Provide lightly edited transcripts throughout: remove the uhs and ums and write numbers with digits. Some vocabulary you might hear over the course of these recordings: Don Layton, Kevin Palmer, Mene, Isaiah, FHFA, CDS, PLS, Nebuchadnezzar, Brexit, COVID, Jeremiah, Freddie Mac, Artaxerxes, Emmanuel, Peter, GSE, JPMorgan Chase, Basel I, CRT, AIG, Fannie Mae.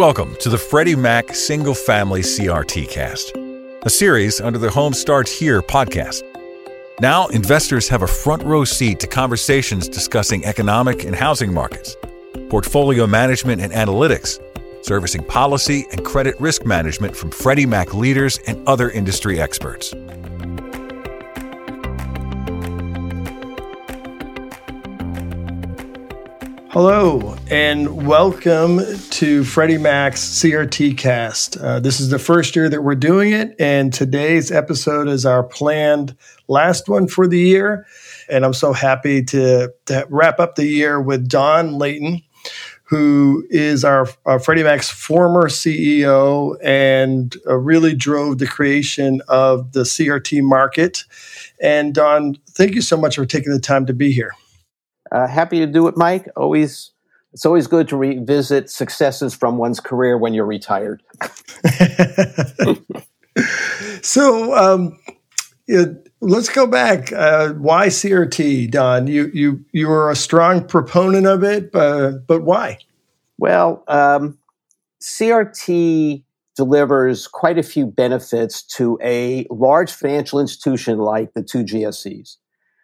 Welcome to the Freddie Mac Single Family CRT Cast, a series under the Home Starts Here podcast. Now, investors have a front row seat to conversations discussing economic and housing markets, portfolio management and analytics, servicing policy and credit risk management from Freddie Mac leaders and other industry experts. Hello, and welcome to Freddie Mac's CRT Cast. This is the first year that we're doing it, and today's episode is our planned last one for the year. And I'm so happy to wrap up the year with Don Layton, who is our Freddie Mac's former CEO and really drove the creation of the CRT market. And Don, thank you so much for taking the time to be here. Happy to do it, Mike. It's always good to revisit successes from one's career when you're retired. So let's go back. Why CRT, Don? You were a strong proponent of it, but why? Well, CRT delivers quite a few benefits to a large financial institution like the two GSEs.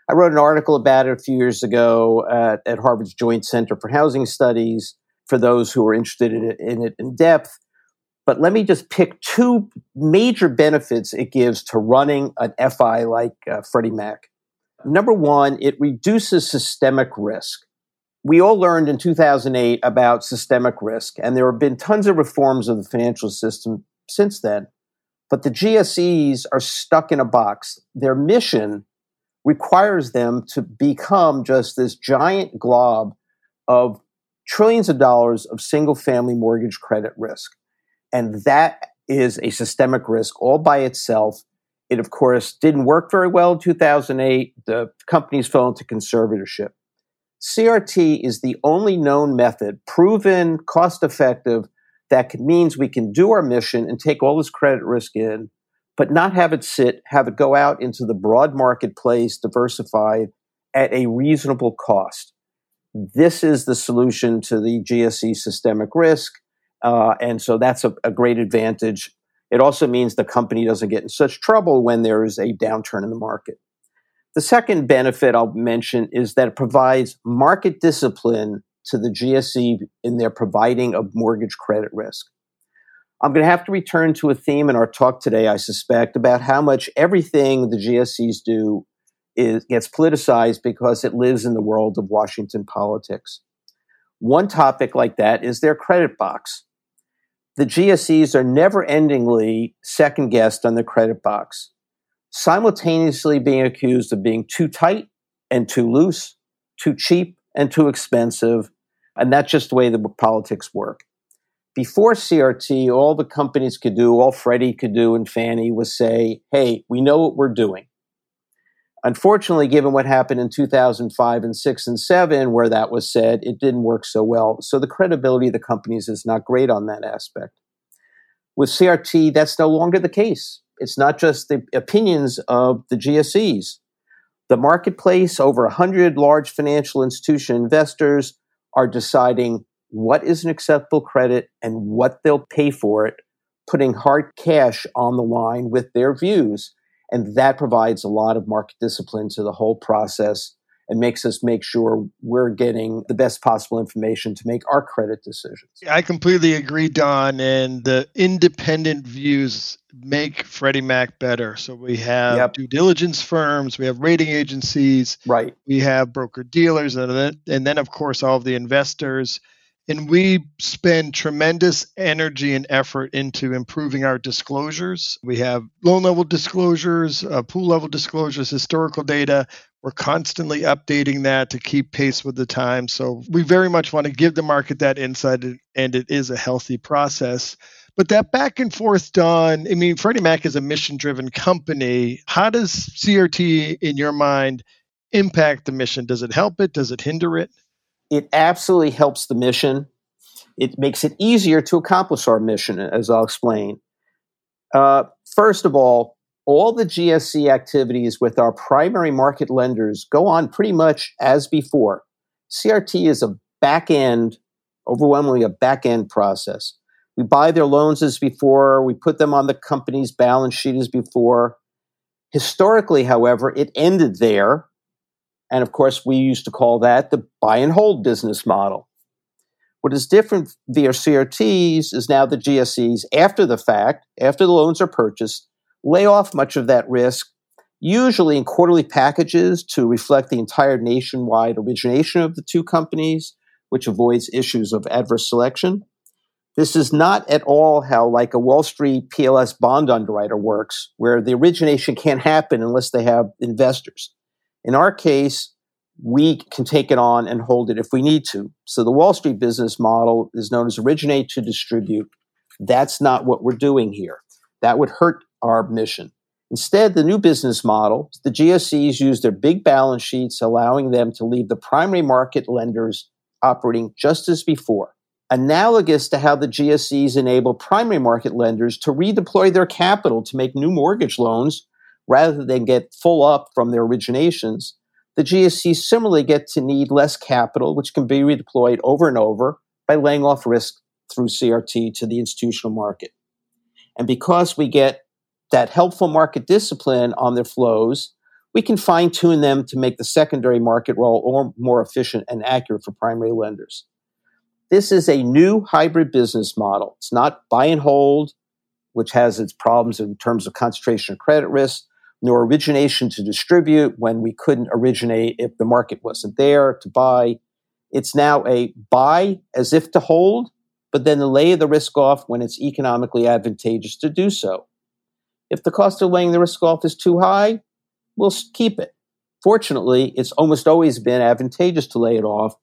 I wrote an article about it a few years ago at Harvard's Joint Center for Housing Studies for those who are interested in it in depth. But let me just pick two major benefits it gives to running an FI like Freddie Mac. Number one, it reduces systemic risk. We all learned in 2008 about systemic risk, and there have been tons of reforms of the financial system since then. But the GSEs are stuck in a box. Their mission requires them to become just this giant glob of trillions of dollars of single-family mortgage credit risk. And that is a systemic risk all by itself. It, of course, didn't work very well in 2008. The companies fell into conservatorship. CRT is the only known method, proven, cost-effective, that means we can do our mission and take all this credit risk in, but not have it go out into the broad marketplace, diversified at a reasonable cost. This is the solution to the GSE systemic risk, and so that's a great advantage. It also means the company doesn't get in such trouble when there is a downturn in the market. The second benefit I'll mention is that it provides market discipline to the GSE in their providing of mortgage credit risk. I'm going to have to return to a theme in our talk today, I suspect, about how much everything the GSEs do gets politicized because it lives in the world of Washington politics. One topic like that is their credit box. The GSEs are never-endingly second-guessed on their credit box, simultaneously being accused of being too tight and too loose, too cheap and too expensive, and that's just the way the politics work. Before CRT, all the companies could do, all Freddie could do and Fannie was say, hey, we know what we're doing. Unfortunately, given what happened in 2005 and 6 and 7, where that was said, it didn't work so well. So the credibility of the companies is not great on that aspect. With CRT, that's no longer the case. It's not just the opinions of the GSEs. The marketplace, over 100 large financial institution investors are deciding what is an acceptable credit and what they'll pay for it, putting hard cash on the line with their views. And that provides a lot of market discipline to the whole process and makes us make sure we're getting the best possible information to make our credit decisions. I completely agree, Don, and the independent views make Freddie Mac better. So we have due diligence firms, we have rating agencies, we have broker-dealers, and then, of course, all of the investors. And we spend tremendous energy and effort into improving our disclosures. We have loan-level disclosures, pool-level disclosures, historical data. We're constantly updating that to keep pace with the time. So we very much want to give the market that insight, and it is a healthy process. But that back and forth, Don, I mean, Freddie Mac is a mission-driven company. How does CRT, in your mind, impact the mission? Does it help it? Does it hinder it? It absolutely helps the mission. It makes it easier to accomplish our mission, as I'll explain. First of all the GSE activities with our primary market lenders go on pretty much as before. CRT is a back-end, overwhelmingly a back-end process. We buy their loans as before. We put them on the company's balance sheet as before. Historically, however, it ended there. And of course, we used to call that the buy and hold business model. What is different via CRTs is now the GSEs, after the fact, after the loans are purchased, lay off much of that risk, usually in quarterly packages to reflect the entire nationwide origination of the two companies, which avoids issues of adverse selection. This is not at all how like a Wall Street PLS bond underwriter works, where the origination can't happen unless they have investors. In our case, we can take it on and hold it if we need to. So the Wall Street business model is known as originate to distribute. That's not what we're doing here. That would hurt our mission. Instead, the new business model, the GSEs use their big balance sheets, allowing them to leave the primary market lenders operating just as before. Analogous to how the GSEs enable primary market lenders to redeploy their capital to make new mortgage loans rather than get full up from their originations, the GSEs similarly get to need less capital, which can be redeployed over and over by laying off risk through CRT to the institutional market. And because we get that helpful market discipline on their flows, we can fine-tune them to make the secondary market role more efficient and accurate for primary lenders. This is a new hybrid business model. It's not buy and hold, which has its problems in terms of concentration of credit risk, nor origination to distribute when we couldn't originate if the market wasn't there to buy. It's now a buy as if to hold, but then lay the risk off when it's economically advantageous to do so. If the cost of laying the risk off is too high, we'll keep it. Fortunately, it's almost always been advantageous to lay it off,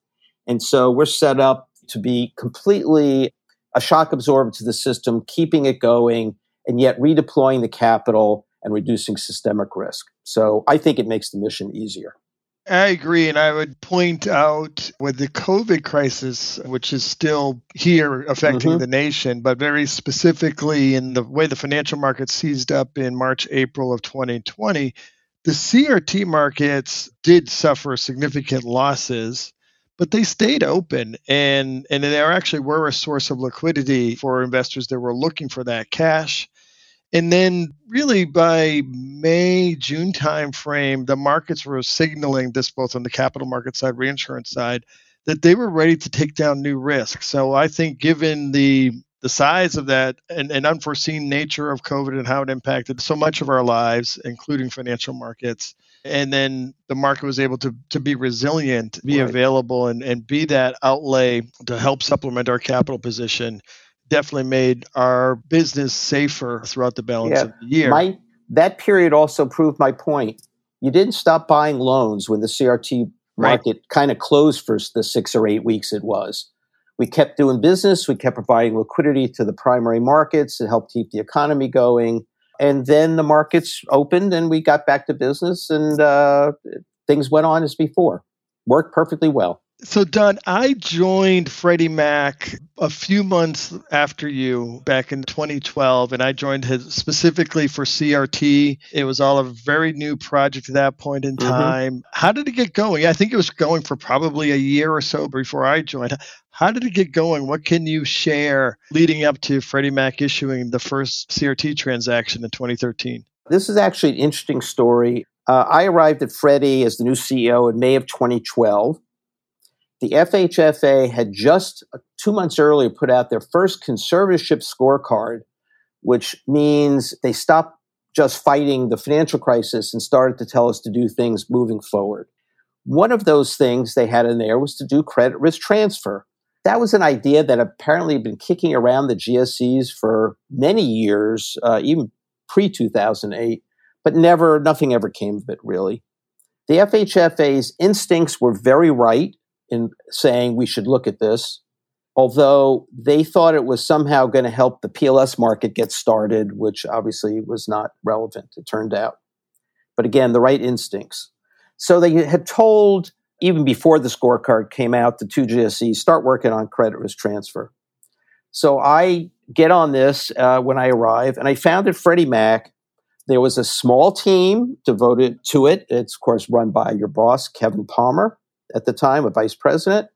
and so we're set up to be completely a shock absorber to the system, keeping it going, and yet redeploying the capital and reducing systemic risk. So I think it makes the mission easier. I agree. And I would point out with the COVID crisis, which is still here affecting the nation, but very specifically in the way the financial markets seized up in March, April of 2020, the CRT markets did suffer significant losses, but they stayed open and they actually were a source of liquidity for investors that were looking for that cash. And then really by May, June timeframe, the markets were signaling this both on the capital market side, reinsurance side, that they were ready to take down new risk. So I think given the size of that and unforeseen nature of COVID and how it impacted so much of our lives, including financial markets, and then the market was able to be resilient, be available, and be that outlay to help supplement our capital position, definitely made our business safer throughout the balance of the year. That period also proved my point. You didn't stop buying loans when the CRT market kind of closed for the 6 or 8 weeks it was. We kept doing business. We kept providing liquidity to the primary markets. It helped keep the economy going. And then the markets opened and we got back to business and things went on as before. Worked perfectly well. So, Don, I joined Freddie Mac a few months after you back in 2012, and I joined specifically for CRT. It was all a very new project at that point in time. How did it get going? I think it was going for probably a year or so before I joined. How did it get going? What can you share leading up to Freddie Mac issuing the first CRT transaction in 2013? This is actually an interesting story. I arrived at Freddie as the new CEO in May of 2012. The FHFA had just 2 months earlier put out their first conservatorship scorecard, which means they stopped just fighting the financial crisis and started to tell us to do things moving forward. One of those things they had in there was to do credit risk transfer. That was an idea that apparently had been kicking around the GSEs for many years, even pre-2008, but nothing ever came of it, really. The FHFA's instincts were very right in saying we should look at this, although they thought it was somehow going to help the PLS market get started, which obviously was not relevant, it turned out. But again, the right instincts. So they had told, even before the scorecard came out, the two GSEs, start working on credit risk transfer. So I get on this when I arrive, and I found at Freddie Mac, there was a small team devoted to it. It's, of course, run by your boss, Kevin Palmer, at the time, a vice president.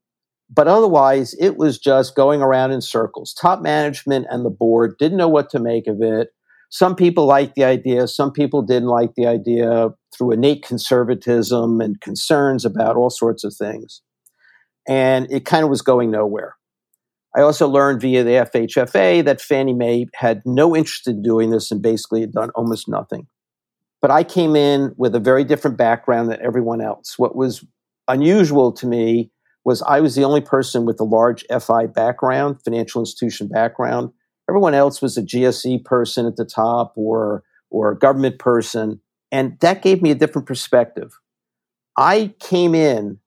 But otherwise, it was just going around in circles. Top management and the board didn't know what to make of it. Some people liked the idea. Some people didn't like the idea through innate conservatism and concerns about all sorts of things. And it kind of was going nowhere. I also learned via the FHFA that Fannie Mae had no interest in doing this and basically had done almost nothing. But I came in with a very different background than everyone else. What was unusual to me was I was the only person with a large FI background, financial institution background. Everyone else was a GSE person at the top or a government person. And that gave me a different perspective. I came in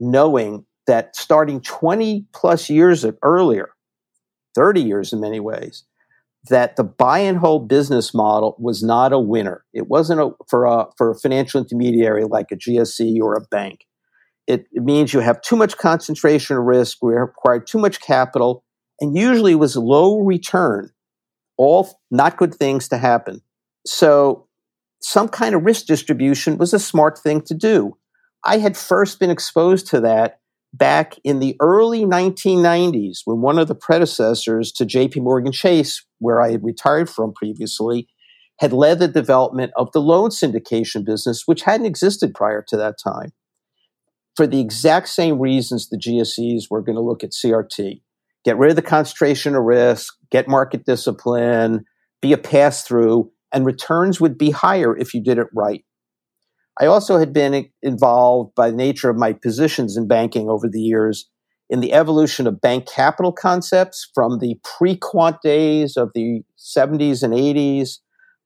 knowing that starting 20 plus years earlier, 30 years in many ways, that the buy and hold business model was not a winner. It wasn't for a financial intermediary like a GSE or a bank. It means you have too much concentration of risk, we require too much capital, and usually it was low return, all not good things to happen. So some kind of risk distribution was a smart thing to do. I had first been exposed to that back in the early 1990s when one of the predecessors to JPMorgan Chase, where I had retired from previously, had led the development of the loan syndication business, which hadn't existed prior to that time. For the exact same reasons the GSEs were going to look at CRT. Get rid of the concentration of risk, get market discipline, be a pass-through, and returns would be higher if you did it right. I also had been involved by the nature of my positions in banking over the years in the evolution of bank capital concepts from the pre-quant days of the 70s and 80s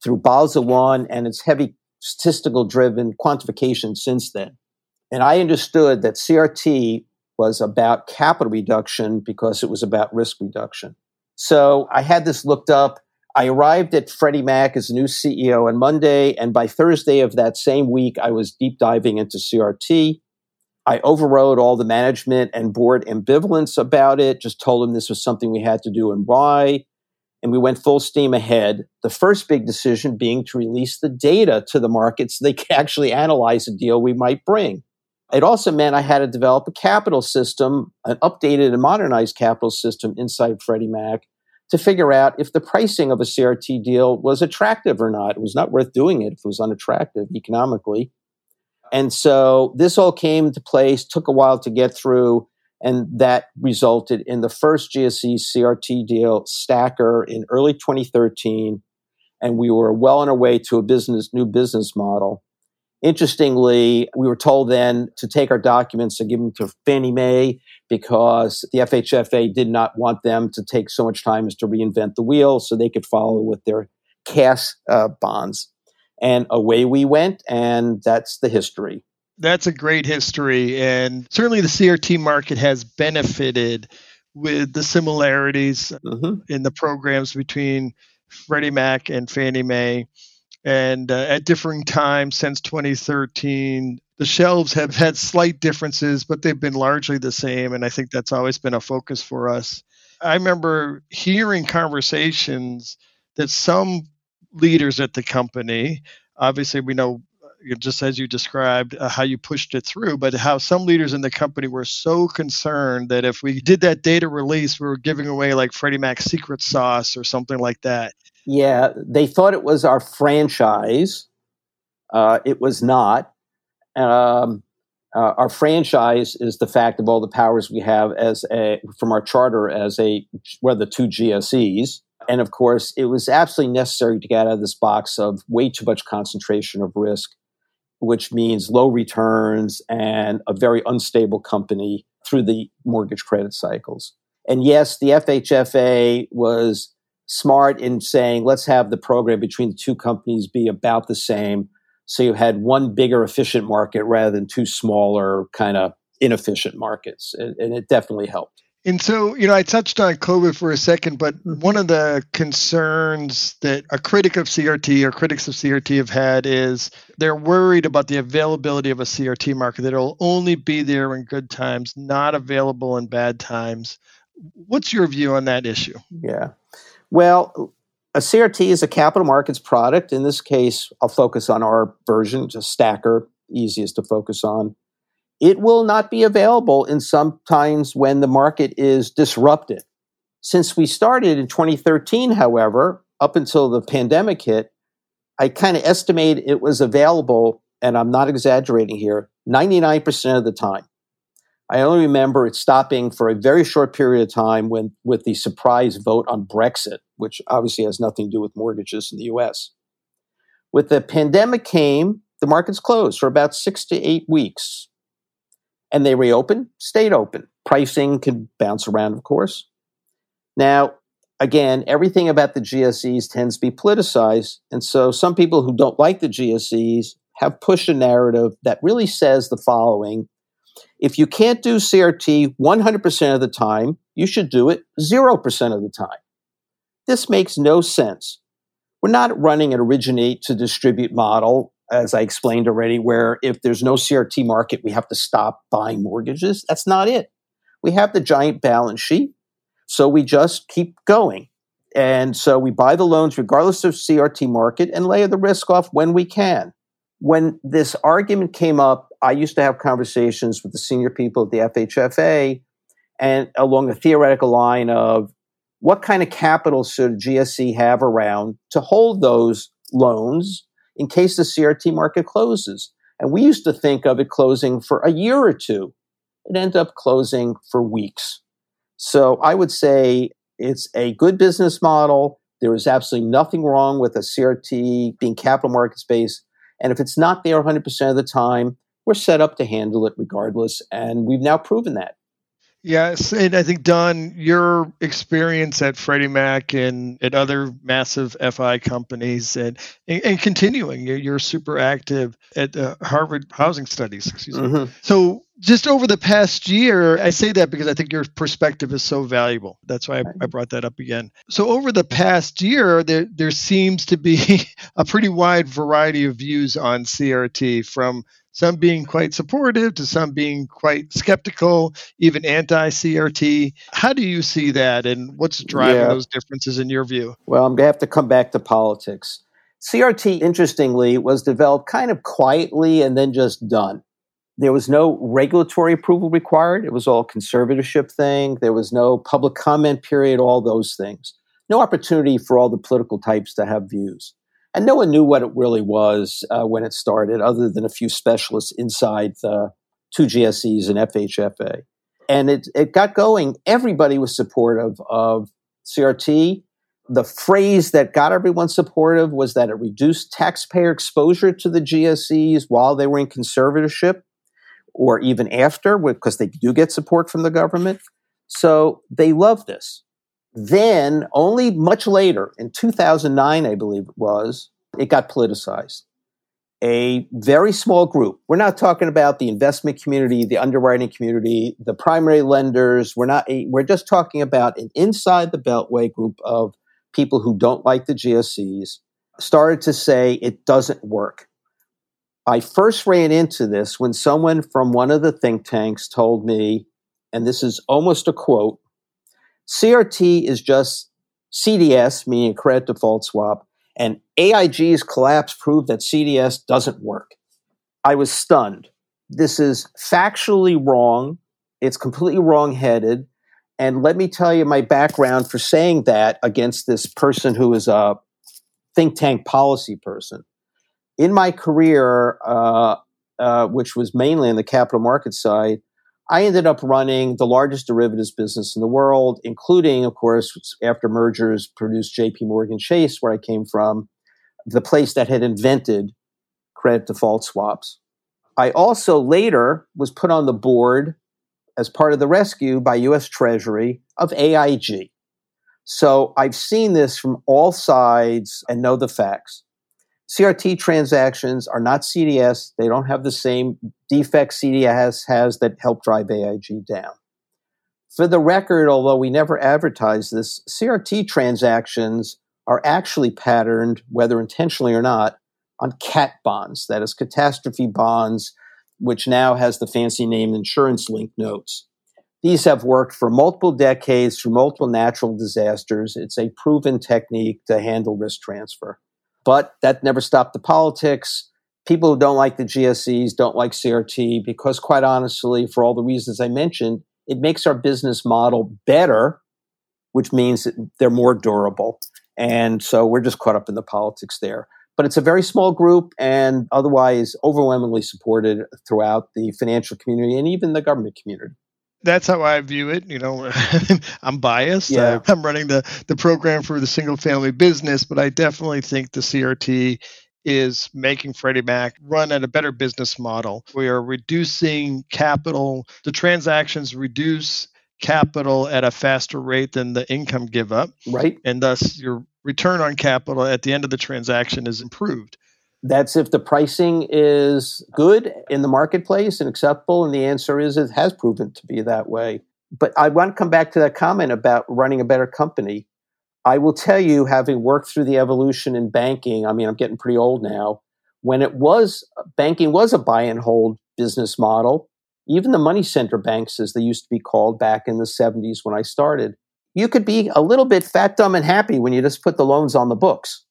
through Basel I and its heavy statistical-driven quantification since then. And I understood that CRT was about capital reduction because it was about risk reduction. So I had this looked up. I arrived at Freddie Mac as new CEO on Monday, and by Thursday of that same week, I was deep diving into CRT. I overrode all the management and board ambivalence about it, just told them this was something we had to do and why, and we went full steam ahead, the first big decision being to release the data to the market so they could actually analyze a deal we might bring. It also meant I had to develop a capital system, an updated and modernized capital system inside Freddie Mac, to figure out if the pricing of a CRT deal was attractive or not. It was not worth doing it if it was unattractive economically. And so this all came to place, took a while to get through, and that resulted in the first GSE CRT deal, Stacker, in early 2013. And we were well on our way to a new business model. Interestingly, we were told then to take our documents and give them to Fannie Mae because the FHFA did not want them to take so much time as to reinvent the wheel so they could follow with their cash bonds. And away we went, and that's the history. That's a great history, and certainly the CRT market has benefited with the similarities in the programs between Freddie Mac and Fannie Mae. And at differing times since 2013, the shelves have had slight differences, but they've been largely the same. And I think that's always been a focus for us. I remember hearing conversations that some leaders at the company, obviously we know just as you described how you pushed it through, but how some leaders in the company were so concerned that if we did that data release, we were giving away like Freddie Mac's secret sauce or something like that. Yeah, they thought it was our franchise. It was not. Our franchise is the fact of all the powers we have from our charter we're the two GSEs. And of course, it was absolutely necessary to get out of this box of way too much concentration of risk, which means low returns and a very unstable company through the mortgage credit cycles. And yes, the FHFA was smart in saying, let's have the program between the two companies be about the same. So you had one bigger efficient market rather than two smaller kind of inefficient markets. And it definitely helped. And so, I touched on COVID for a second, but one of the concerns that critics of CRT have had is they're worried about the availability of a CRT market, that it'll only be there in good times, not available in bad times. What's your view on that issue? Yeah. Well, a CRT is a capital markets product. In this case, I'll focus on our version, just Stacker, easiest to focus on. it will not be available in some times when the market is disrupted. Since we started in 2013, however, up until the pandemic hit, I kind of estimate it was available, and I'm not exaggerating here, 99% of the time. I only remember it stopping for a very short period of time when with the surprise vote on Brexit, which obviously has nothing to do with mortgages in the U.S. With the pandemic came, the markets closed for about 6 to 8 weeks. And they reopened, stayed open. Pricing could bounce around, of course. Now, again, everything about the GSEs tends to be politicized. And so some people who don't like the GSEs have pushed a narrative that really says the following. If you can't do CRT 100% of the time, you should do it 0% of the time. This makes no sense. We're not running an originate to distribute model, as I explained already, where if there's no CRT market, we have to stop buying mortgages. That's not it. We have the giant balance sheet, so we just keep going. And so we buy the loans regardless of CRT market and layer the risk off when we can. When this argument came up, I used to have conversations with the senior people at the FHFA and along a theoretical line of what kind of capital should GSE have around to hold those loans in case the CRT market closes. And we used to think of it closing for a year or two. It ended up closing for weeks. So I would say it's a good business model. There is absolutely nothing wrong with a CRT being capital markets-based. And if it's not there 100% of the time, we're set up to handle it regardless. And we've now proven that. Yes. And I think, Don, your experience at Freddie Mac and at other massive FI companies and continuing, you're super active at the Harvard Housing Studies. Excuse me. Mm-hmm. So just over the past year, I say that because I think your perspective is so valuable. That's why I brought that up again. So over the past year, there seems to be a pretty wide variety of views on CRT, from some being quite supportive to some being quite skeptical, even anti-CRT. How do you see that, and what's driving those differences in your view? Well, I'm going to have to come back to politics. CRT, interestingly, was developed kind of quietly and then just done. There was no regulatory approval required. It was all conservatorship thing. There was no public comment period, all those things. No opportunity for all the political types to have views. And no one knew what it really was when it started, other than a few specialists inside the two GSEs and FHFA. And it got going. Everybody was supportive of CRT. The phrase that got everyone supportive was that it reduced taxpayer exposure to the GSEs while they were in conservatorship, or even after, because they do get support from the government. So they love this. Then, only much later, in 2009, I believe it was, it got politicized. A very small group. We're not talking about the investment community, the underwriting community, the primary lenders. We're just talking about an inside the Beltway group of people who don't like the GSEs started to say it doesn't work. I first ran into this when someone from one of the think tanks told me, and this is almost a quote, CRT is just CDS, meaning credit default swap, and AIG's collapse proved that CDS doesn't work. I was stunned. This is factually wrong. It's completely wrong-headed. And let me tell you my background for saying that against this person who is a think tank policy person. In my career, which was mainly in the capital market side, I ended up running the largest derivatives business in the world, including, of course, after mergers, produced JPMorgan Chase, where I came from, the place that had invented credit default swaps. I also later was put on the board as part of the rescue by U.S. Treasury of AIG. So I've seen this from all sides and know the facts. CRT transactions are not CDS. They don't have the same defects CDS has that help drive AIG down. For the record, although we never advertise this, CRT transactions are actually patterned, whether intentionally or not, on cat bonds, that is catastrophe bonds, which now has the fancy name insurance-linked notes. These have worked for multiple decades through multiple natural disasters. It's a proven technique to handle risk transfer. But that never stopped the politics. people who don't like the GSEs don't like CRT because, quite honestly, for all the reasons I mentioned, it makes our business model better, which means that they're more durable. And so we're just caught up in the politics there. But it's a very small group and otherwise overwhelmingly supported throughout the financial community and even the government community. That's how I view it. You know, I'm biased. Yeah. I'm running the program for the single family business, but I definitely think the CRT is making Freddie Mac run at a better business model. We are reducing capital. The transactions reduce capital at a faster rate than the income give up. Right. And thus your return on capital at the end of the transaction is improved. That's if the pricing is good in the marketplace and acceptable, and the answer is it has proven to be that way. But I want to come back to that comment about running a better company. I will tell you, having worked through the evolution in banking, I mean, I'm getting pretty old now, when it was, banking was a buy and hold business model, even the money center banks, as they used to be called back in the 70s when I started, you could be a little bit fat, dumb, and happy when you just put the loans on the books.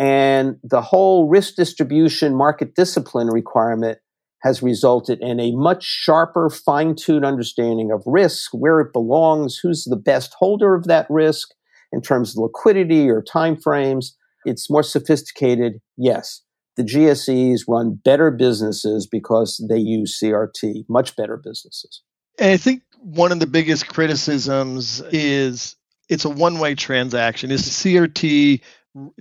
And the whole risk distribution market discipline requirement has resulted in a much sharper, fine-tuned understanding of risk, where it belongs, who's the best holder of that risk in terms of liquidity or timeframes. It's more sophisticated. Yes, the GSEs run better businesses because they use CRT, much better businesses. And I think one of the biggest criticisms is it's a one-way transaction. Is CRT...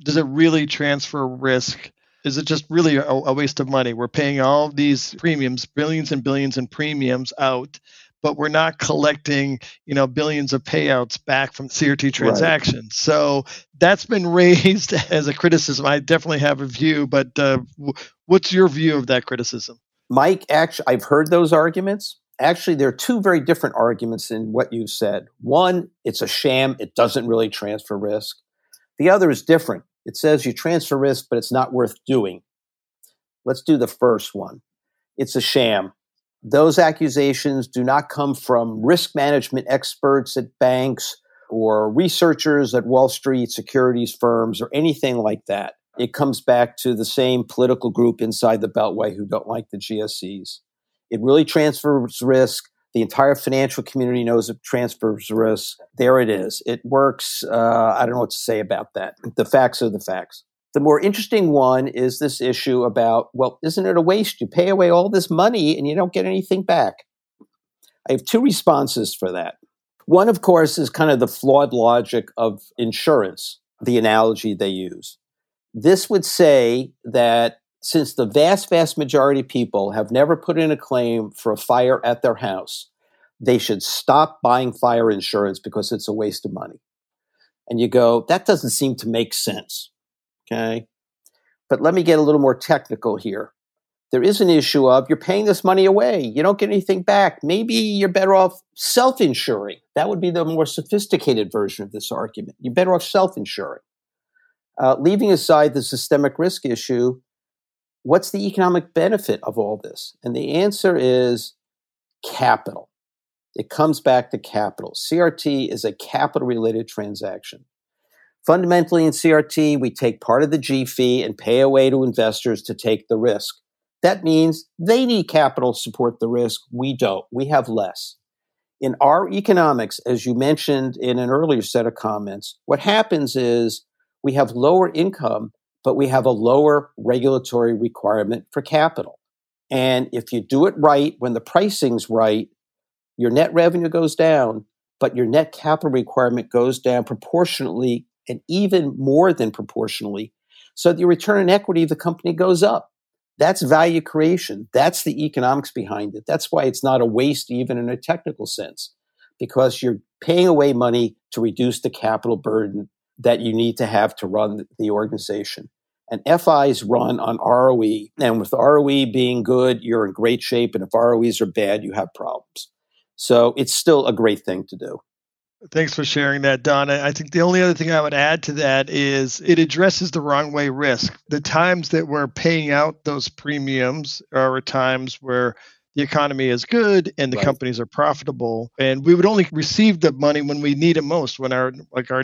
does it really transfer risk? Is it just really a waste of money? We're paying all these premiums, billions and billions in premiums out, but we're not collecting, billions of payouts back from CRT transactions. Right. So that's been raised as a criticism. I definitely have a view, but what's your view of that criticism? Mike, actually, I've heard those arguments. Actually, there are two very different arguments in what you said. One, it's a sham. It doesn't really transfer risk. The other is different. It says you transfer risk, but it's not worth doing. Let's do the first one. It's a sham. Those accusations do not come from risk management experts at banks or researchers at Wall Street securities firms or anything like that. It comes back to the same political group inside the Beltway who don't like the GSEs. It really transfers risk. The entire financial community knows it transfers risk. There it is. It works. I don't know what to say about that. The facts are the facts. The more interesting one is this issue about, well, isn't it a waste? You pay away all this money and you don't get anything back. I have two responses for that. One, of course, is kind of the flawed logic of insurance, the analogy they use. This would say that since the vast, vast majority of people have never put in a claim for a fire at their house, they should stop buying fire insurance because it's a waste of money. And you go, that doesn't seem to make sense. Okay. But let me get a little more technical here. There is an issue of you're paying this money away. You don't get anything back. Maybe you're better off self-insuring. That would be the more sophisticated version of this argument. You're better off self-insuring. Leaving aside the systemic risk issue, what's the economic benefit of all this? And the answer is capital. It comes back to capital. CRT is a capital-related transaction. Fundamentally, in CRT, we take part of the G fee and pay away to investors to take the risk. That means they need capital to support the risk. We don't. We have less. In our economics, as you mentioned in an earlier set of comments, what happens is we have lower income, but we have a lower regulatory requirement for capital. And if you do it right, when the pricing's right, your net revenue goes down, but your net capital requirement goes down proportionately and even more than proportionally, so that your return on equity of the company goes up. That's value creation. That's the economics behind it. That's why it's not a waste even in a technical sense, because you're paying away money to reduce the capital burden that you need to have to run the organization. And FIs run on ROE. And with ROE being good, you're in great shape. And if ROEs are bad, you have problems. So it's still a great thing to do. Thanks for sharing that, Don. I think the only other thing I would add to that is it addresses the wrong way risk. The times that we're paying out those premiums are times where the economy is good and the companies are profitable. And we would only receive the money when we need it most, when our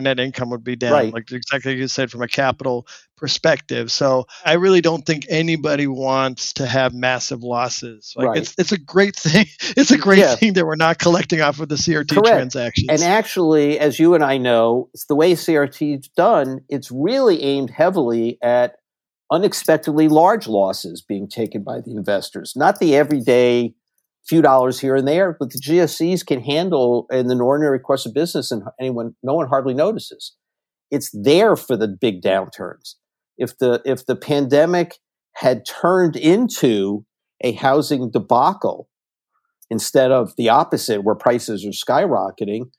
net income would be down, like exactly like you said, from a capital perspective. So I really don't think anybody wants to have massive losses. It's a great thing. It's a great thing that we're not collecting off of the CRT transactions. And actually, as you and I know, it's the way CRT is done. It's really aimed heavily at unexpectedly large losses being taken by the investors, not the everyday few dollars here and there, but the GSEs can handle in the ordinary course of business, and no one hardly notices. It's there for the big downturns. If the pandemic had turned into a housing debacle instead of the opposite, where prices are skyrocketing,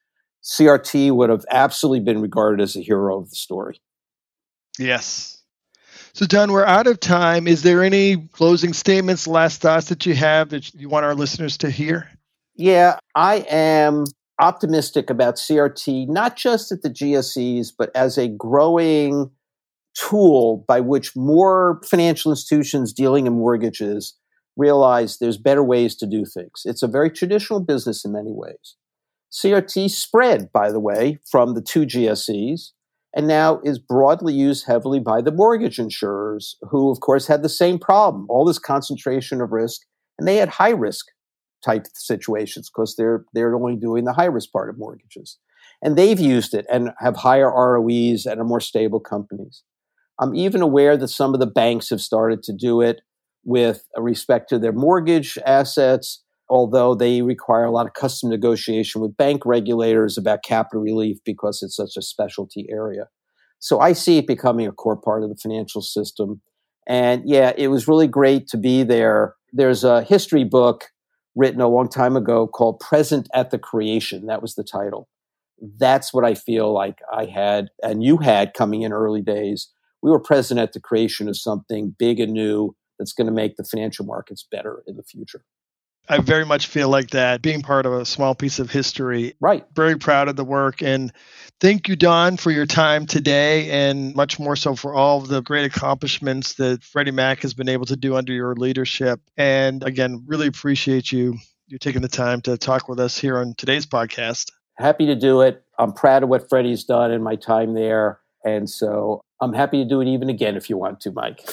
CRT would have absolutely been regarded as a hero of the story. Yes. So, Don, we're out of time. Is there any closing statements, last thoughts that you have that you want our listeners to hear? Yeah, I am optimistic about CRT, not just at the GSEs, but as a growing tool by which more financial institutions dealing in mortgages realize there's better ways to do things. It's a very traditional business in many ways. CRT spread, by the way, from the two GSEs. And now is broadly used heavily by the mortgage insurers, who, of course, had the same problem, all this concentration of risk. And they had high-risk type situations because they're only doing the high-risk part of mortgages. And they've used it and have higher ROEs and are more stable companies. I'm even aware that some of the banks have started to do it with respect to their mortgage assets, although they require a lot of custom negotiation with bank regulators about capital relief because it's such a specialty area. So I see it becoming a core part of the financial system. And yeah, it was really great to be there. There's a history book written a long time ago called Present at the Creation. That was the title. That's what I feel like I had and you had coming in early days. We were present at the creation of something big and new that's going to make the financial markets better in the future. I very much feel like that, being part of a small piece of history. Right. Very proud of the work. And thank you, Don, for your time today, and much more so for all of the great accomplishments that Freddie Mac has been able to do under your leadership. And again, really appreciate you taking the time to talk with us here on today's podcast. Happy to do it. I'm proud of what Freddie's done in my time there. And so I'm happy to do it even again if you want to, Mike.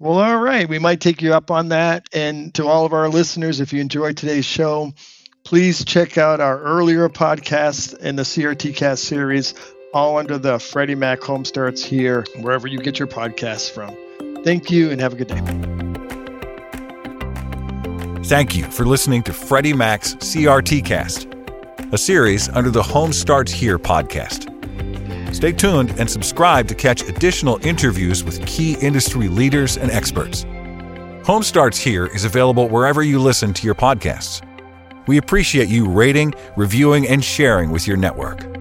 Well, all right. We might take you up on that. And to all of our listeners, if you enjoyed today's show, please check out our earlier podcasts in the CRT Cast series, all under the Freddie Mac Home Starts Here, wherever you get your podcasts from. Thank you and have a good day. Thank you for listening to Freddie Mac's CRT Cast, a series under the Home Starts Here podcast. Stay tuned and subscribe to catch additional interviews with key industry leaders and experts. Home Starts Here is available wherever you listen to your podcasts. We appreciate you rating, reviewing, and sharing with your network.